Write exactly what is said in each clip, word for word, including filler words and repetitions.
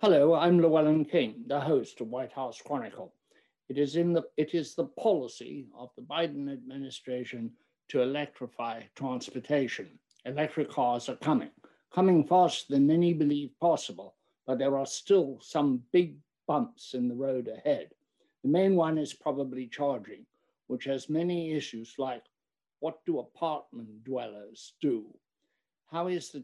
Hello, I'm Llewellyn King, the host of White House Chronicle. It is, in the, it is the policy of the Biden administration to electrify transportation. Electric cars are coming, coming faster than many believe possible, but there are still some big bumps in the road ahead. The main one is probably charging, which has many issues like, what do apartment dwellers do? How is the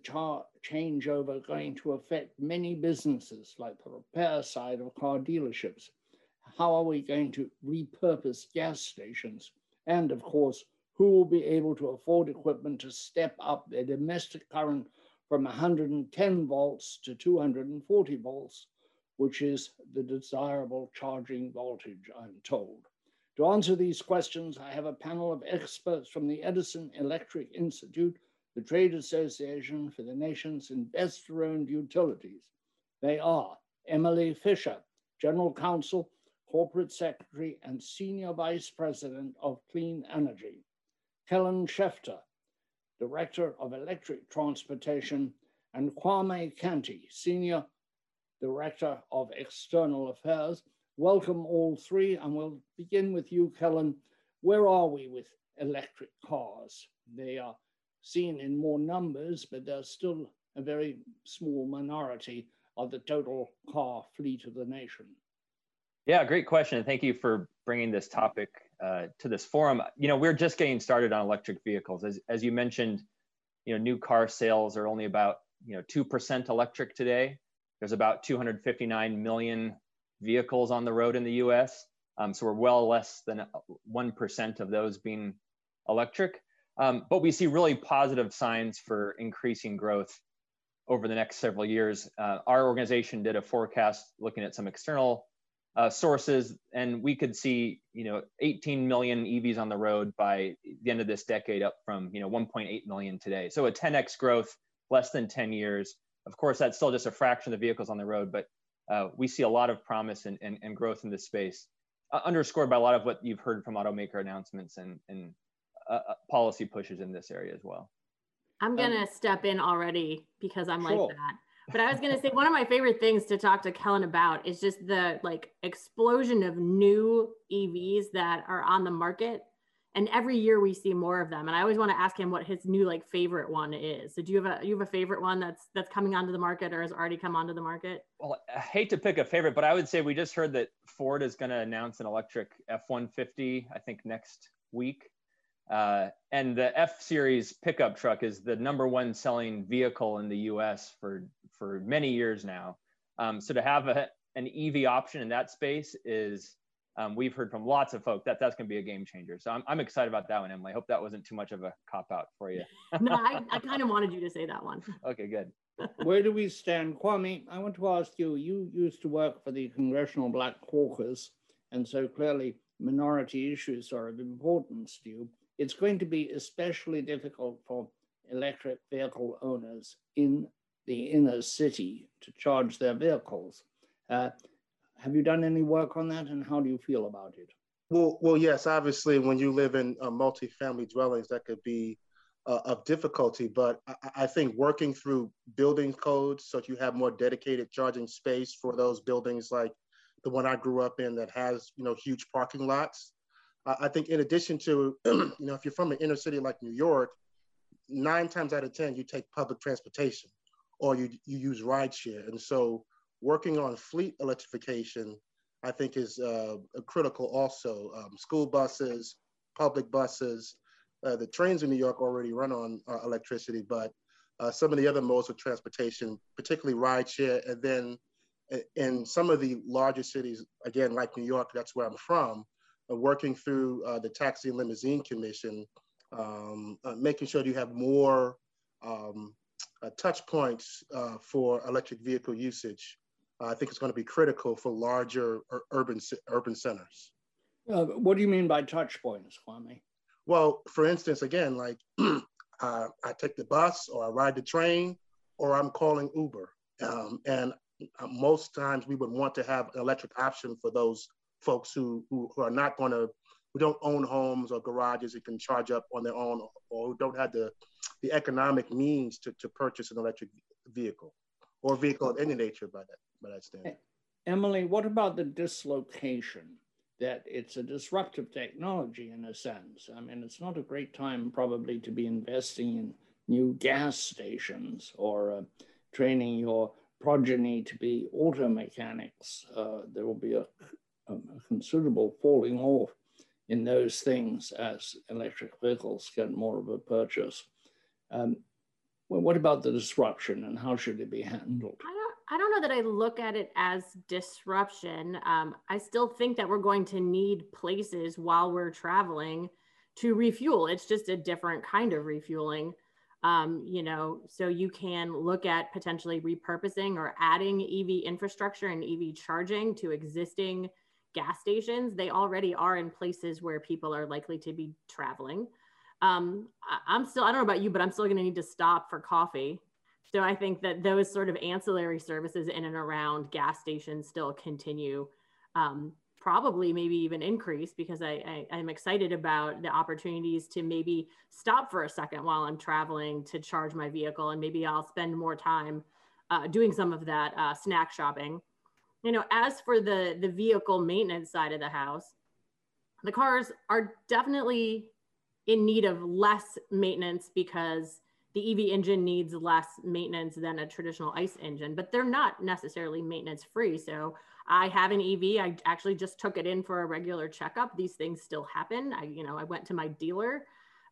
changeover going to affect many businesses like the repair side of car dealerships? How are we going to repurpose gas stations? And of course, who will be able to afford equipment to step up their domestic current from one hundred ten volts to two hundred forty volts, which is the desirable charging voltage, I'm told. To answer these questions, I have a panel of experts from the Edison Electric Institute, the Trade Association for the Nation's Investor-Owned Utilities. They are Emily Fisher, General Counsel, Corporate Secretary, and Senior Vice President of Clean Energy; Kellen Schefter, Director of Electric Transportation; and Kwame Kanti, Senior Director of External Affairs. Welcome all three, and we'll begin with you, Kellen. Where are we with electric cars? They are seen in more numbers, but they're still a very small minority of the total car fleet of the nation. Yeah, great question, and thank you for bringing this topic uh, to this forum. You know, we're just getting started on electric vehicles. As, as you mentioned, you know, new car sales are only about, you know, two percent electric today. There's about two hundred fifty-nine million vehicles on the road in the U S. Um, so we're well less than one percent of those being electric. Um, but we see really positive signs for increasing growth over the next several years. Uh, our organization did a forecast looking at some external uh, sources, and we could see, you know, eighteen million E Vs on the road by the end of this decade, up from, you know, one point eight million today. So a ten X growth, less than ten years. Of course, that's still just a fraction of the vehicles on the road, but Uh, we see a lot of promise and, and, and growth in this space, uh, underscored by a lot of what you've heard from automaker announcements and, and uh, policy pushes in this area as well. I'm going to um, step in already because I'm sure. like that. But I was going to say, one of my favorite things to talk to Kellen about is just the like explosion of new E Vs that are on the market. And every year we see more of them. And I always want to ask him what his new like favorite one is. So do you have a you have a favorite one that's that's coming onto the market or has already come onto the market? Well, I hate to pick a favorite, but I would say we just heard that Ford is going to announce an electric F one fifty, I think, next week. Uh, and the F-Series pickup truck is the number one selling vehicle in the U S for, for many years now. Um, so to have a, an E V option in that space is... Um, we've heard from lots of folk that that's going to be a game changer. So I'm, I'm excited about that one, Emily. I hope that wasn't too much of a cop-out for you. No, I, I kind of wanted you to say that one. Okay, good. Where do we stand? Kwame, I want to ask you, you used to work for the Congressional Black Caucus, and so clearly minority issues are of importance to you. It's going to be especially difficult for electric vehicle owners in the inner city to charge their vehicles. Uh, Have you done any work on that, and how do you feel about it? Well, well, yes, obviously, when you live in uh, multifamily dwellings, that could be uh, of difficulty. But I, I think working through building codes so that you have more dedicated charging space for those buildings like the one I grew up in that has, you know, huge parking lots. Uh, I think in addition to, you know, if you're from an inner city like New York, nine times out of ten, you take public transportation or you, you use rideshare. And so working on fleet electrification, I think, is uh, critical also. Um, school buses, public buses, uh, the trains in New York already run on uh, electricity, but uh, some of the other modes of transportation, particularly rideshare, and then in some of the larger cities, again, like New York, that's where I'm from, uh, working through uh, the Taxi and Limousine Commission, um, uh, making sure that you have more um, uh, touch points uh, for electric vehicle usage. I think it's going to be critical for larger urban urban centers. Uh, what do you mean by touch points, Kwame? Well, for instance, again, like uh, I take the bus or I ride the train or I'm calling Uber. Um, and uh, most times we would want to have an electric option for those folks who, who, who are not going to, who don't own homes or garages and can charge up on their own, or who don't have the, the economic means to, to purchase an electric vehicle or vehicle of any nature by that. by that standard. Emily, what about the dislocation? That it's a disruptive technology in a sense. I mean, it's not a great time probably to be investing in new gas stations or uh, training your progeny to be auto mechanics. Uh, there will be a, a considerable falling off in those things as electric vehicles get more of a purchase. Um, well, what about the disruption and how should it be handled? I don't, I don't know that I look at it as disruption. Um, I still think that we're going to need places while we're traveling to refuel. It's just a different kind of refueling. Um, you know, so you can look at potentially repurposing or adding E V infrastructure and E V charging to existing gas stations. They already are in places where people are likely to be traveling. Um, I'm still, I don't know about you, but I'm still going to need to stop for coffee. So I think that those sort of ancillary services in and around gas stations still continue, um, probably maybe even increase, because I, I, I'm excited about the opportunities to maybe stop for a second while I'm traveling to charge my vehicle. And maybe I'll spend more time uh, doing some of that uh, snack shopping. You know, as for the, the vehicle maintenance side of the house, the cars are definitely in need of less maintenance because the E V engine needs less maintenance than a traditional ICE engine, but they're not necessarily maintenance free. So I have an E V, I actually just took it in for a regular checkup. These things still happen. I, you know, I went to my dealer,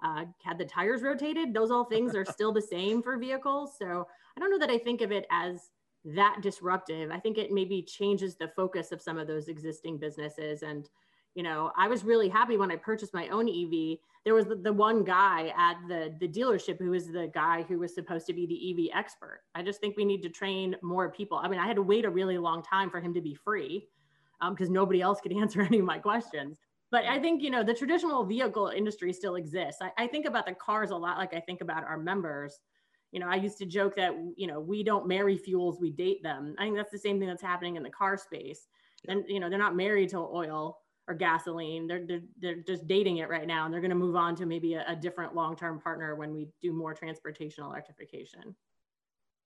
uh, had the tires rotated. Those all things are still the same for vehicles. So I don't know that I think of it as that disruptive. I think it maybe changes the focus of some of those existing businesses. And you know, I was really happy when I purchased my own E V. There was the, the one guy at the, the dealership who was the guy who was supposed to be the E V expert. I just think we need to train more people. I mean, I had to wait a really long time for him to be free because um, nobody else could answer any of my questions. But I think, you know, the traditional vehicle industry still exists. I, I think about the cars a lot like I think about our members. You know, I used to joke that, you know, we don't marry fuels, we date them. I think that's the same thing that's happening in the car space. Yeah. And, you know, they're not married to oil or gasoline. They're, they're, they're just dating it right now. And they're going to move on to maybe a, a different long-term partner when we do more transportation electrification.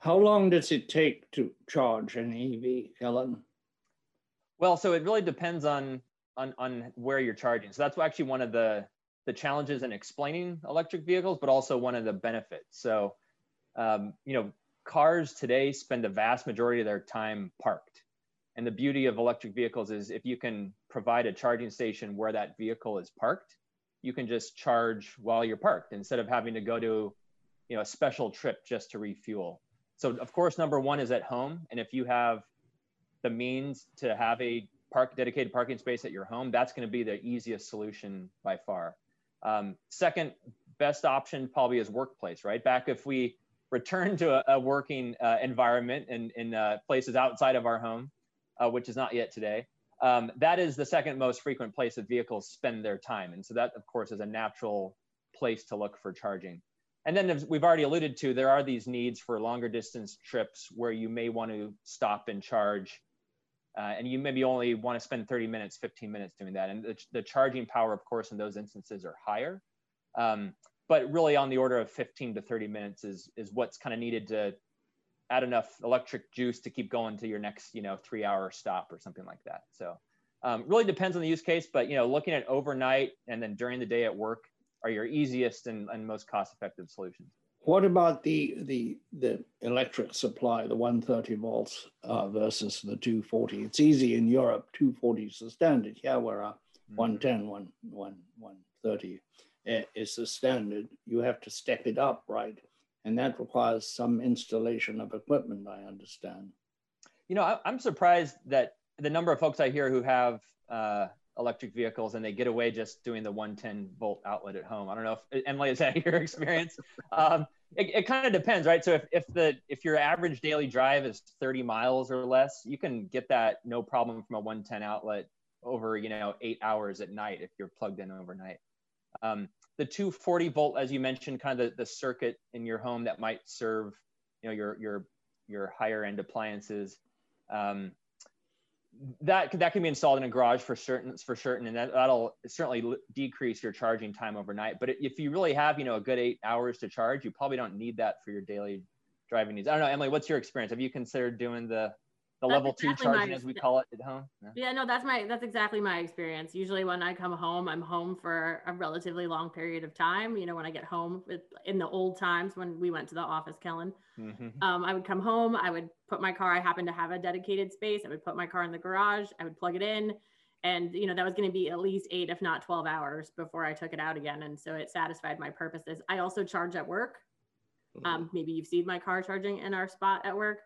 How long does it take to charge an E V, Kellen? Well, so it really depends on, on, on where you're charging. So that's actually one of the, the challenges in explaining electric vehicles, but also one of the benefits. So, um, you know, cars today spend the vast majority of their time parked. And the beauty of electric vehicles is if you can provide a charging station where that vehicle is parked, you can just charge while you're parked instead of having to go to, you know, a special trip just to refuel. So of course, number one is at home. And if you have the means to have a park dedicated parking space at your home, that's going to be the easiest solution by far. Um, second best option probably is workplace, right? Back if we return to a, a working uh, environment in, in uh, places outside of our home, Uh, which is not yet today, um, that is the second most frequent place that vehicles spend their time. And so that, of course, is a natural place to look for charging. And then as we've already alluded to, there are these needs for longer distance trips where you may want to stop and charge. Uh, and you maybe only want to spend thirty minutes, fifteen minutes doing that. And the, the charging power, of course, in those instances are higher. Um, but really on the order of fifteen to thirty minutes is, is what's kind of needed to add enough electric juice to keep going to your next, you know, three hour stop or something like that. So um, really depends on the use case, but, you know, looking at overnight and then during the day at work are your easiest and, and most cost-effective solutions. What about the, the, the electric supply, the one thirty volts uh, versus the two forty? It's easy in Europe, two forty is the standard. Here we're at one ten, one thirty is the standard. You have to step it up, right? And that requires some installation of equipment, I understand. You know, I, I'm surprised that the number of folks I hear who have uh, electric vehicles and they get away just doing the one ten volt outlet at home. I don't know if, Emily, is that your experience? um, it it kind of depends, right? So if, if, the, if your average daily drive is thirty miles or less, you can get that no problem from a one ten outlet over, you know, eight hours at night if you're plugged in overnight. Um, the two forty volt, as you mentioned, kind of the, the circuit in your home that might serve, you know, your your your higher end appliances. Um, that that can be installed in a garage for certain, for certain, and that, that'll certainly decrease your charging time overnight. But if you really have, you know, a good eight hours to charge, you probably don't need that for your daily driving needs. I don't know, Emily, what's your experience? Have you considered doing the the level two charging, as we call it at home. Yeah. yeah, no, that's my, that's exactly my experience. Usually when I come home, I'm home for a relatively long period of time. You know, when I get home with, in the old times when we went to the office, Kellen, mm-hmm. um, I would come home, I would put my car, I happen to have a dedicated space. I would put my car in the garage, I would plug it in. And, you know, that was going to be at least eight, if not twelve hours before I took it out again. And so it satisfied my purposes. I also charge at work. Um, maybe you've seen my car charging in our spot at work.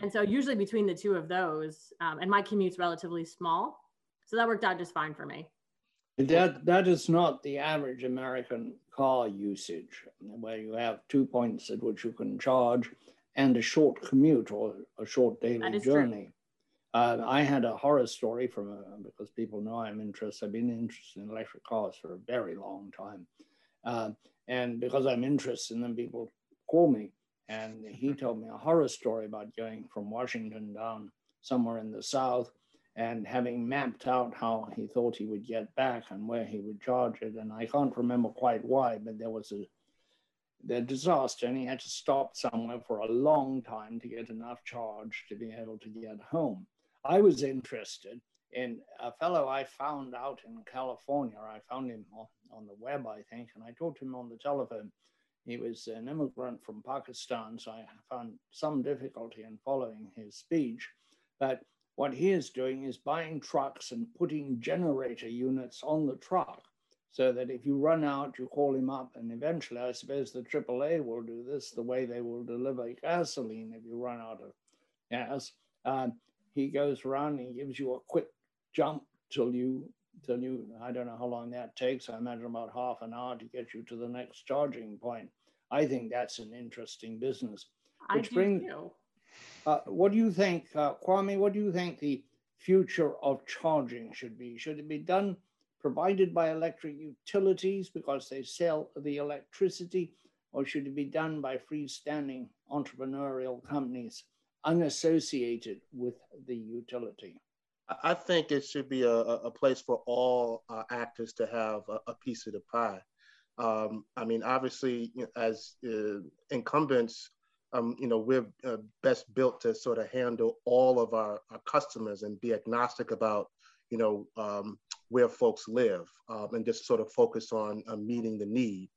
And so usually between the two of those, um, and my commute's relatively small. So that worked out just fine for me. That, that is not the average American car usage, where you have two points at which you can charge and a short commute or a short daily journey. Uh, I had a horror story from, uh, because people know I'm interested, I've been interested in electric cars for a very long time. Uh, and because I'm interested in them, people call me, and he told me a horror story about going from Washington down somewhere in the South and having mapped out how he thought he would get back and where he would charge it. And I can't remember quite why, but there was a, a disaster, and he had to stop somewhere for a long time to get enough charge to be able to get home. I was interested in a fellow I found out in California. I found him on, on the web, I think, and I talked to him on the telephone. He was an immigrant from Pakistan, so I found some difficulty in following his speech. But what he is doing is buying trucks and putting generator units on the truck so that if you run out, you call him up. And eventually, I suppose the triple A will do this the way they will deliver gasoline if you run out of gas. Um, he goes around and he gives you a quick jump till you Till you, I don't know how long that takes. I imagine about half an hour to get you to the next charging point. I think that's an interesting business. Which I do brings, too. Uh, what do you think, uh, Kwame? What do you think the future of charging should be? Should it be done provided by electric utilities because they sell the electricity, or should it be done by freestanding entrepreneurial companies unassociated with the utility? I think it should be a, a place for all uh, actors to have a, a piece of the pie. Um, I mean, obviously, you know, as uh, incumbents, um, you know, we're uh, best built to sort of handle all of our, our customers and be agnostic about, you know, um, where folks live um, and just sort of focus on uh, meeting the need.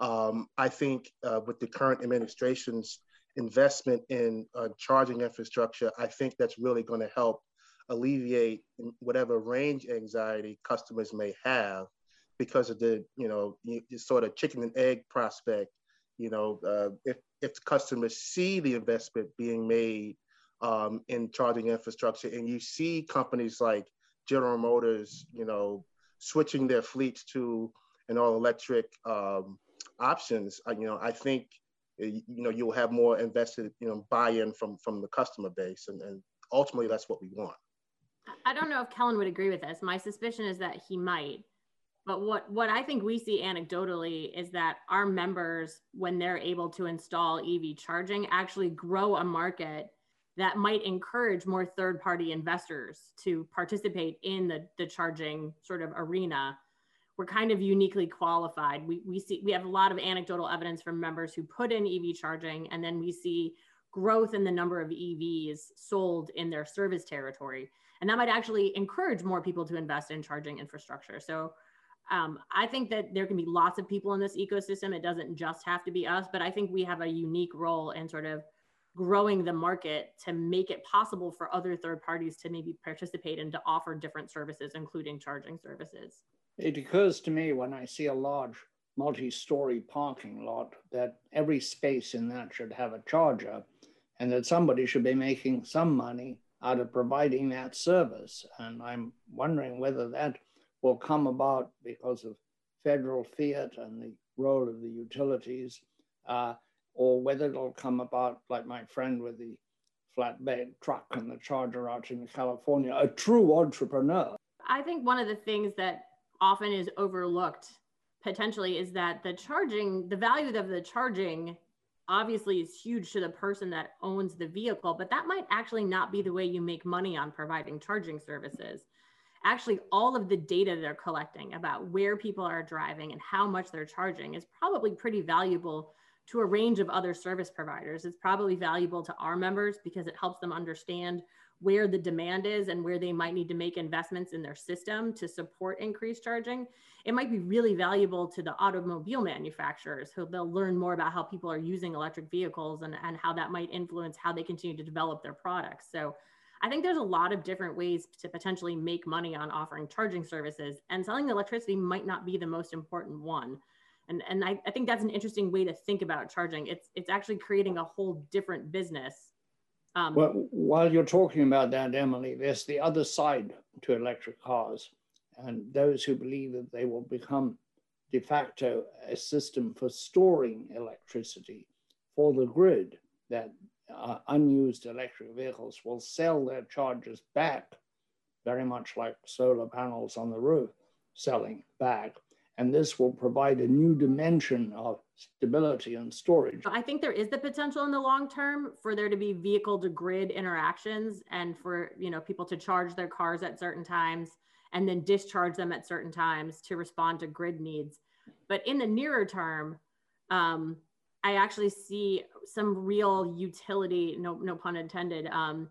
Um, I think uh, with the current administration's investment in uh, charging infrastructure, I think that's really going to help alleviate whatever range anxiety customers may have because of the, you know, sort of chicken and egg prospect. You know, uh, if, if customers see the investment being made um, in charging infrastructure, and you see companies like General Motors, you know, switching their fleets to an all-electric um, options, you know, I think, you know, you'll have more invested, you know, buy-in from, from the customer base. And, and ultimately, that's what we want. I don't know if Kellen would agree with this. My suspicion is that he might. But what, what I think we see anecdotally is that our members, when they're able to install E V charging, actually grow a market that might encourage more third-party investors to participate in the, the charging sort of arena. We're kind of uniquely qualified. We, we, see, we have a lot of anecdotal evidence from members who put in E V charging, and then we see growth in the number of E Vs sold in their service territory. And that might actually encourage more people to invest in charging infrastructure. So um, I think that there can be lots of people in this ecosystem. It doesn't just have to be us, but I think we have a unique role in sort of growing the market to make it possible for other third parties to maybe participate and to offer different services, including charging services. It occurs to me when I see a large multi-story parking lot that every space in that should have a charger, and that somebody should be making some money out of providing that service. And I'm wondering whether that will come about because of federal fiat and the role of the utilities, uh, or whether it'll come about like my friend with the flatbed truck and the charger out in California, a true entrepreneur. I think one of the things that often is overlooked potentially is that the charging, the value of the charging obviously is huge to the person that owns the vehicle, but that might actually not be the way you make money on providing charging services. Actually, all of the data they're collecting about where people are driving and how much they're charging is probably pretty valuable to a range of other service providers. It's probably valuable to our members because it helps them understand where the demand is and where they might need to make investments in their system to support increased charging, it might be really valuable to the automobile manufacturers, who they'll learn more about how people are using electric vehicles and, and how that might influence how they continue to develop their products. So I think there's a lot of different ways to potentially make money on offering charging services, and selling electricity might not be the most important one. And, and I, I think that's an interesting way to think about charging. It's, it's actually creating a whole different business. Um, well, while you're talking about that, Emily, there's the other side to electric cars, and those who believe that they will become de facto a system for storing electricity for the grid, that uh, unused electric vehicles will sell their charges back, very much like solar panels on the roof selling back. And this will provide a new dimension of stability and storage. I think there is the potential in the long term for there to be vehicle to grid interactions, and for, you know, people to charge their cars at certain times and then discharge them at certain times to respond to grid needs. But in the nearer term, um, I actually see some real utility, no, no pun intended, um,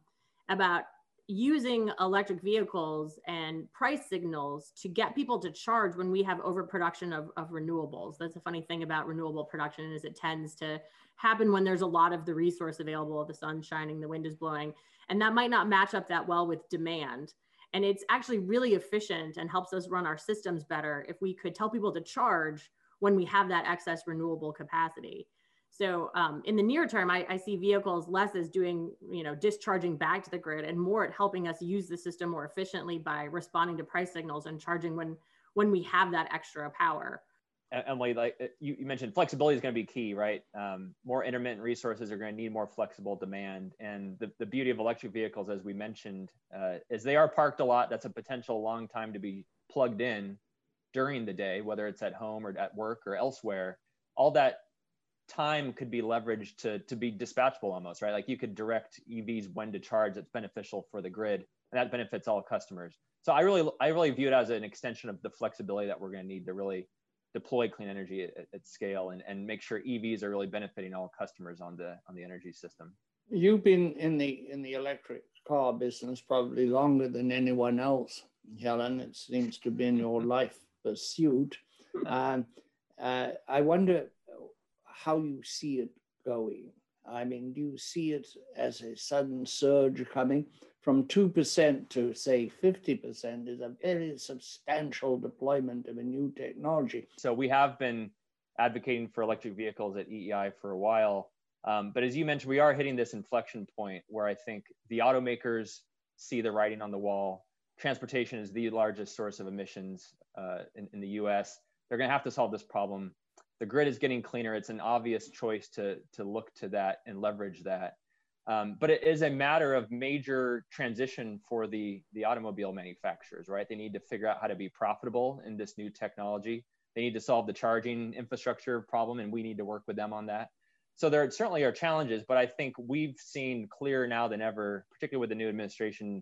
about using electric vehicles and price signals to get people to charge when we have overproduction of, of renewables. That's a funny thing about renewable production, is it tends to happen when there's a lot of the resource available, the sun's shining, the wind is blowing, and that might not match up that well with demand. And it's actually really efficient and helps us run our systems better if we could tell people to charge when we have that excess renewable capacity. So um, in the near term, I, I see vehicles less as doing, you know, discharging back to the grid, and more at helping us use the system more efficiently by responding to price signals and charging when, when we have that extra power. Emily, like you, you mentioned, flexibility is going to be key, right? Um, more intermittent resources are going to need more flexible demand. And the, the beauty of electric vehicles, as we mentioned, uh, is they are parked a lot. That's a potential long time to be plugged in during the day, whether it's at home or at work or elsewhere. All that time could be leveraged to, to be dispatchable almost, right? Like you could direct E Vs when to charge. That's beneficial for the grid, and that benefits all customers. So I really, I really view it as an extension of the flexibility that we're going to need to really deploy clean energy at, at scale, and, and make sure E Vs are really benefiting all customers on the, on the energy system. You've been in the, in the electric car business probably longer than anyone else, Helen. It seems to be in your life pursuit. Um, uh, I wonder how you see it going. I mean, do you see it as a sudden surge coming from two percent to say fifty percent is a very substantial deployment of a new technology? So we have been advocating for electric vehicles at E E I for a while. Um, but as you mentioned, we are hitting this inflection point where I think the automakers see the writing on the wall. Transportation is the largest source of emissions uh, in, in the U S. They're gonna have to solve this problem. The grid is getting cleaner. It's an obvious choice to, to look to that and leverage that. Um, but it is a matter of major transition for the, the automobile manufacturers, right? They need to figure out how to be profitable in this new technology. They need to solve the charging infrastructure problem, and we need to work with them on that. So there certainly are challenges, but I think we've seen clearer now than ever, particularly with the new administration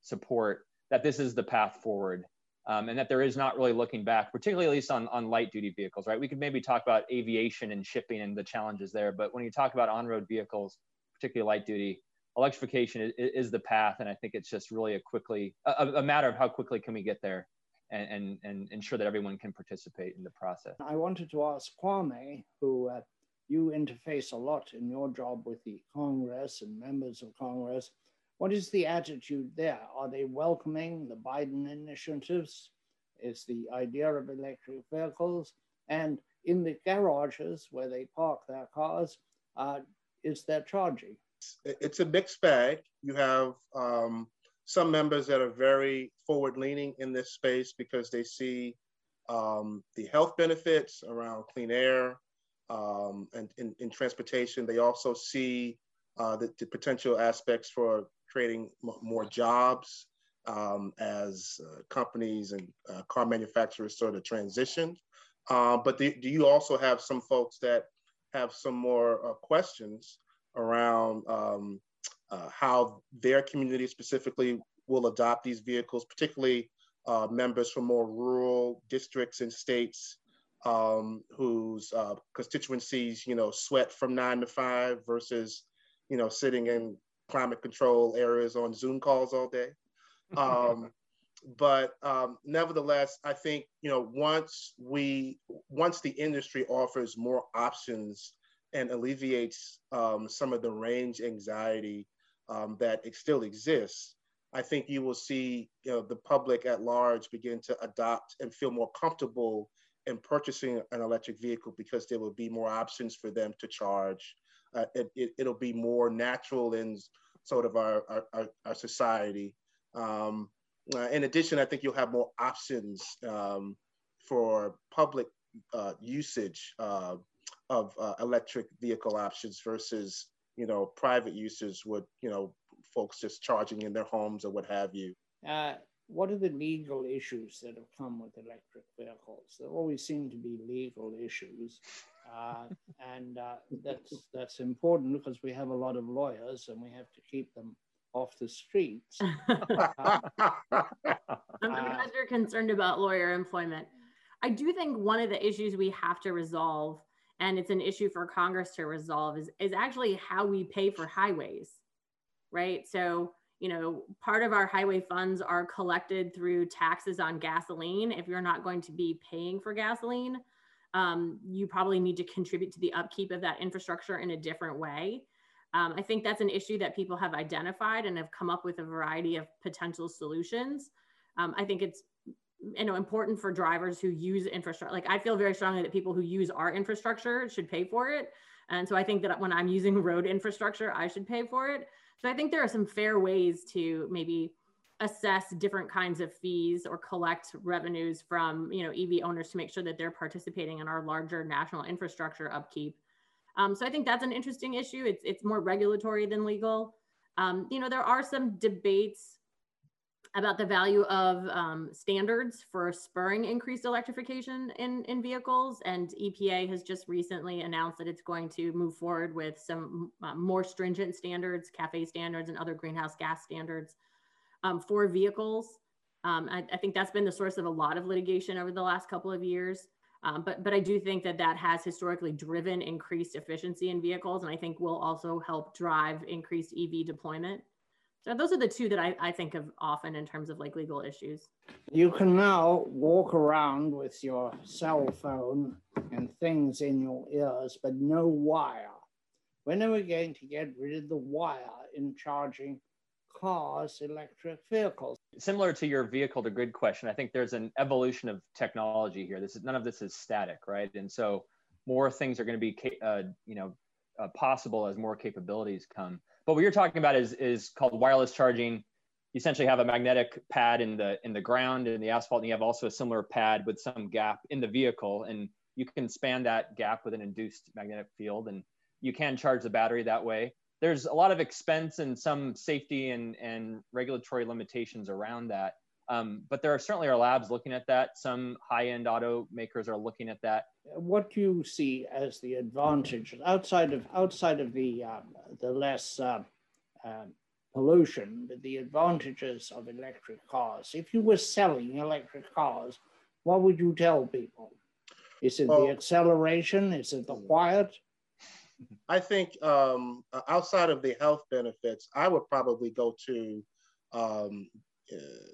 support, that this is the path forward. Um, and that there is not really looking back, particularly at least on, on light duty vehicles, right? We could maybe talk about aviation and shipping and the challenges there, but when you talk about on-road vehicles, particularly light duty, electrification is, is the path. And I think it's just really a quickly, a, a matter of how quickly can we get there and, and, and ensure that everyone can participate in the process. I wanted to ask Kwame, who uh, you interface a lot in your job with the Congress and members of Congress. What is the attitude there? Are they welcoming the Biden initiatives? Is the idea of electric vehicles? And in the garages where they park their cars, uh, is there charging? It's a mixed bag. You have um, some members that are very forward-leaning in this space because they see um, the health benefits around clean air um, and in transportation. They also see uh, the, the potential aspects for creating more jobs um, as uh, companies and uh, car manufacturers sort of transition. Uh, but do you also have some folks that have some more uh, questions around um, uh, how their community specifically will adopt these vehicles, particularly uh, members from more rural districts and states um, whose uh, constituencies, you know, sweat from nine to five versus, you know, sitting in climate control areas on Zoom calls all day. Um, but um, nevertheless, I think, you know, once we, once the industry offers more options and alleviates um, some of the range anxiety um, that it still exists, I think you will see, you know, the public at large begin to adopt and feel more comfortable in purchasing an electric vehicle, because there will be more options for them to charge. Uh, it, it, it'll be more natural in sort of our, our, our, our society. Um, uh, in addition, I think you'll have more options um, for public uh, usage uh, of uh, electric vehicle options versus, you know, private uses with, you know, folks just charging in their homes or what have you. Uh, what are the legal issues that have come with electric vehicles? There always seem to be legal issues. Uh, and uh, that's, that's important, because we have a lot of lawyers and we have to keep them off the streets. Uh, I'm glad you're concerned about lawyer employment. I do think one of the issues we have to resolve, and it's an issue for Congress to resolve, is, is actually how we pay for highways, right? So, you know, part of our highway funds are collected through taxes on gasoline. If you're not going to be paying for gasoline, um, you probably need to contribute to the upkeep of that infrastructure in a different way. Um, I think that's an issue that people have identified and have come up with a variety of potential solutions. Um, I think it's, you know, important for drivers who use infrastructure. Like, I feel very strongly that people who use our infrastructure should pay for it. And so I think that when I'm using road infrastructure, I should pay for it. So I think there are some fair ways to maybe assess different kinds of fees or collect revenues from, you know, E V owners to make sure that they're participating in our larger national infrastructure upkeep. Um, so I think that's an interesting issue. It's, it's more regulatory than legal. Um, you know, there are some debates about the value of um, standards for spurring increased electrification in, in vehicles. And E P A has just recently announced that it's going to move forward with some uh, more stringent standards, CAFE standards and other greenhouse gas standards um, for vehicles. Um, I, I think that's been the source of a lot of litigation over the last couple of years. Um, but, but I do think that that has historically driven increased efficiency in vehicles, and I think will also help drive increased E V deployment. So those are the two that I, I think of often in terms of like legal issues. You can now walk around with your cell phone and things in your ears, but no wire. When are we going to get rid of the wire in charging cars, electric vehicles? Similar to your vehicle to grid question, I think there's an evolution of technology here. This is, none of this is static, right? And so more things are going to be, uh, you know, Uh, possible as more capabilities come. But what you're talking about is is called wireless charging. You essentially have a magnetic pad in the in the ground in the asphalt, and you have also a similar pad with some gap in the vehicle, and you can span that gap with an induced magnetic field, and you can charge the battery that way. There's a lot of expense and some safety and and regulatory limitations around that, um, but there are certainly our labs looking at that. Some high-end automakers are looking at that. What do you see as the advantage outside of outside of the um, the less uh, uh, pollution, but the advantages of electric cars? If you were selling electric cars, what would you tell people? Is it well, the acceleration? Is it the quiet? I think um, outside of the health benefits, I would probably go to um, uh,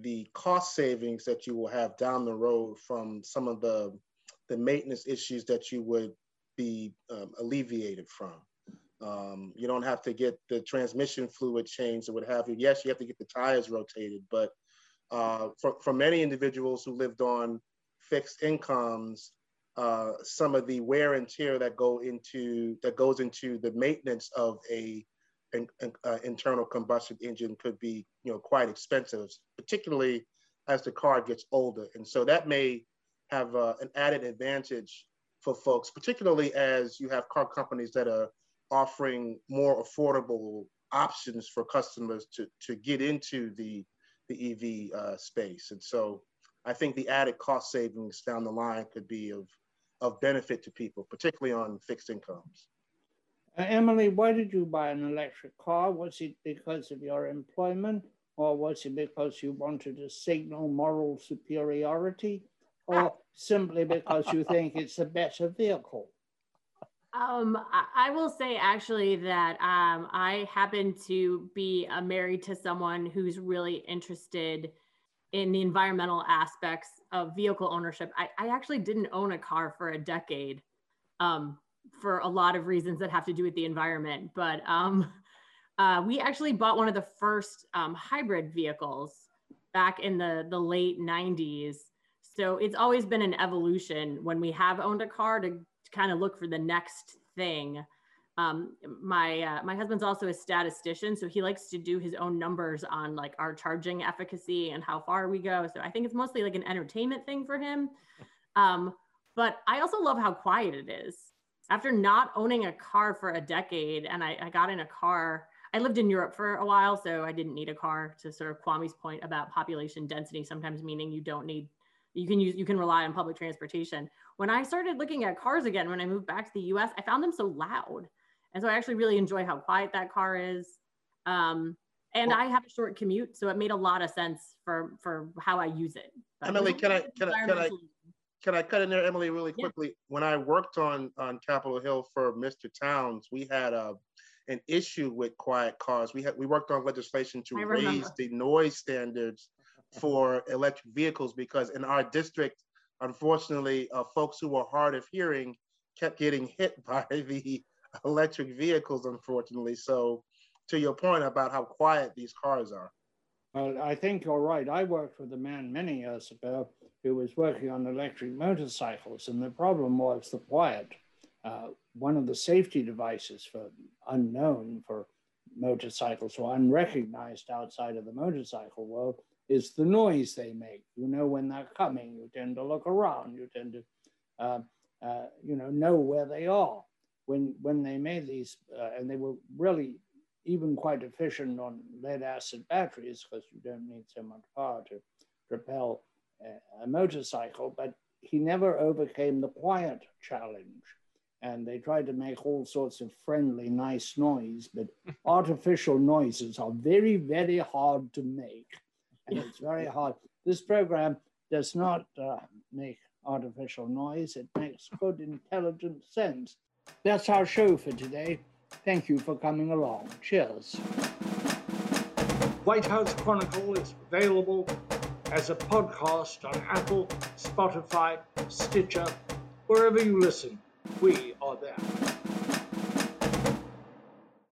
the cost savings that you will have down the road from some of the the maintenance issues that you would be um, alleviated from. Um, you don't have to get the transmission fluid changed or what have you. Yes, you have to get the tires rotated, but uh, for, for many individuals who lived on fixed incomes, uh, some of the wear and tear that go into, that goes into the maintenance of a an, an uh, internal combustion engine could be, you know, quite expensive, particularly as the car gets older. And so that may have uh, an added advantage for folks, particularly as you have car companies that are offering more affordable options for customers to, to get into the, the E V uh, space. And so I think the added cost savings down the line could be of, of benefit to people, particularly on fixed incomes. Uh, Emily, why did you buy an electric car? Was it because of your employment, or was it because you wanted to signal moral superiority? Or simply because you think it's a better vehicle? Um, I will say actually that um, I happen to be uh, married to someone who's really interested in the environmental aspects of vehicle ownership. I, I actually didn't own a car for a decade um, for a lot of reasons that have to do with the environment. But um, uh, we actually bought one of the first um, hybrid vehicles back in the, the late nineties. So it's always been an evolution when we have owned a car to kind of look for the next thing. Um, my uh, my husband's also a statistician, so he likes to do his own numbers on like our charging efficacy and how far we go. So I think it's mostly like an entertainment thing for him. Um, but I also love how quiet it is. After not owning a car for a decade, and I, I got in a car. I lived in Europe for a while, so I didn't need a car. To sort of Kwame's point about population density, sometimes meaning you don't need. You can use, you can rely on public transportation. When I started looking at cars again, when I moved back to the U S, I found them so loud. And so I actually really enjoy how quiet that car is. Um, and well, I have a short commute, so it made a lot of sense for, for how I use it. But Emily, can I, can, I, can, I, can I cut in there, Emily, really quickly? Yeah. When I worked on, on Capitol Hill for Mister Towns, we had a, an issue with quiet cars. We, had, we worked on legislation to raise the noise standards for electric vehicles, because in our district, unfortunately, uh, folks who were hard of hearing kept getting hit by the electric vehicles, unfortunately. So to your point about how quiet these cars are. Well, I think you're right. I worked with a man many years ago who was working on electric motorcycles, and the problem was the quiet. Uh, one of the safety devices for unknown for motorcycles or unrecognized outside of the motorcycle world is the noise they make. You know when they're coming, you tend to look around, you tend to, uh, uh, you know, know where they are. When, when they made these, uh, and they were really even quite efficient on lead acid batteries, because you don't need so much power to propel a, a motorcycle, but he never overcame the quiet challenge. And they tried to make all sorts of friendly, nice noise, but artificial noises are very, very hard to make. And it's very hard. This program does not uh, make artificial noise. It makes good, intelligent sense. That's our show for today. Thank you for coming along. Cheers. White House Chronicle is available as a podcast on Apple, Spotify, Stitcher, wherever you listen. We are there.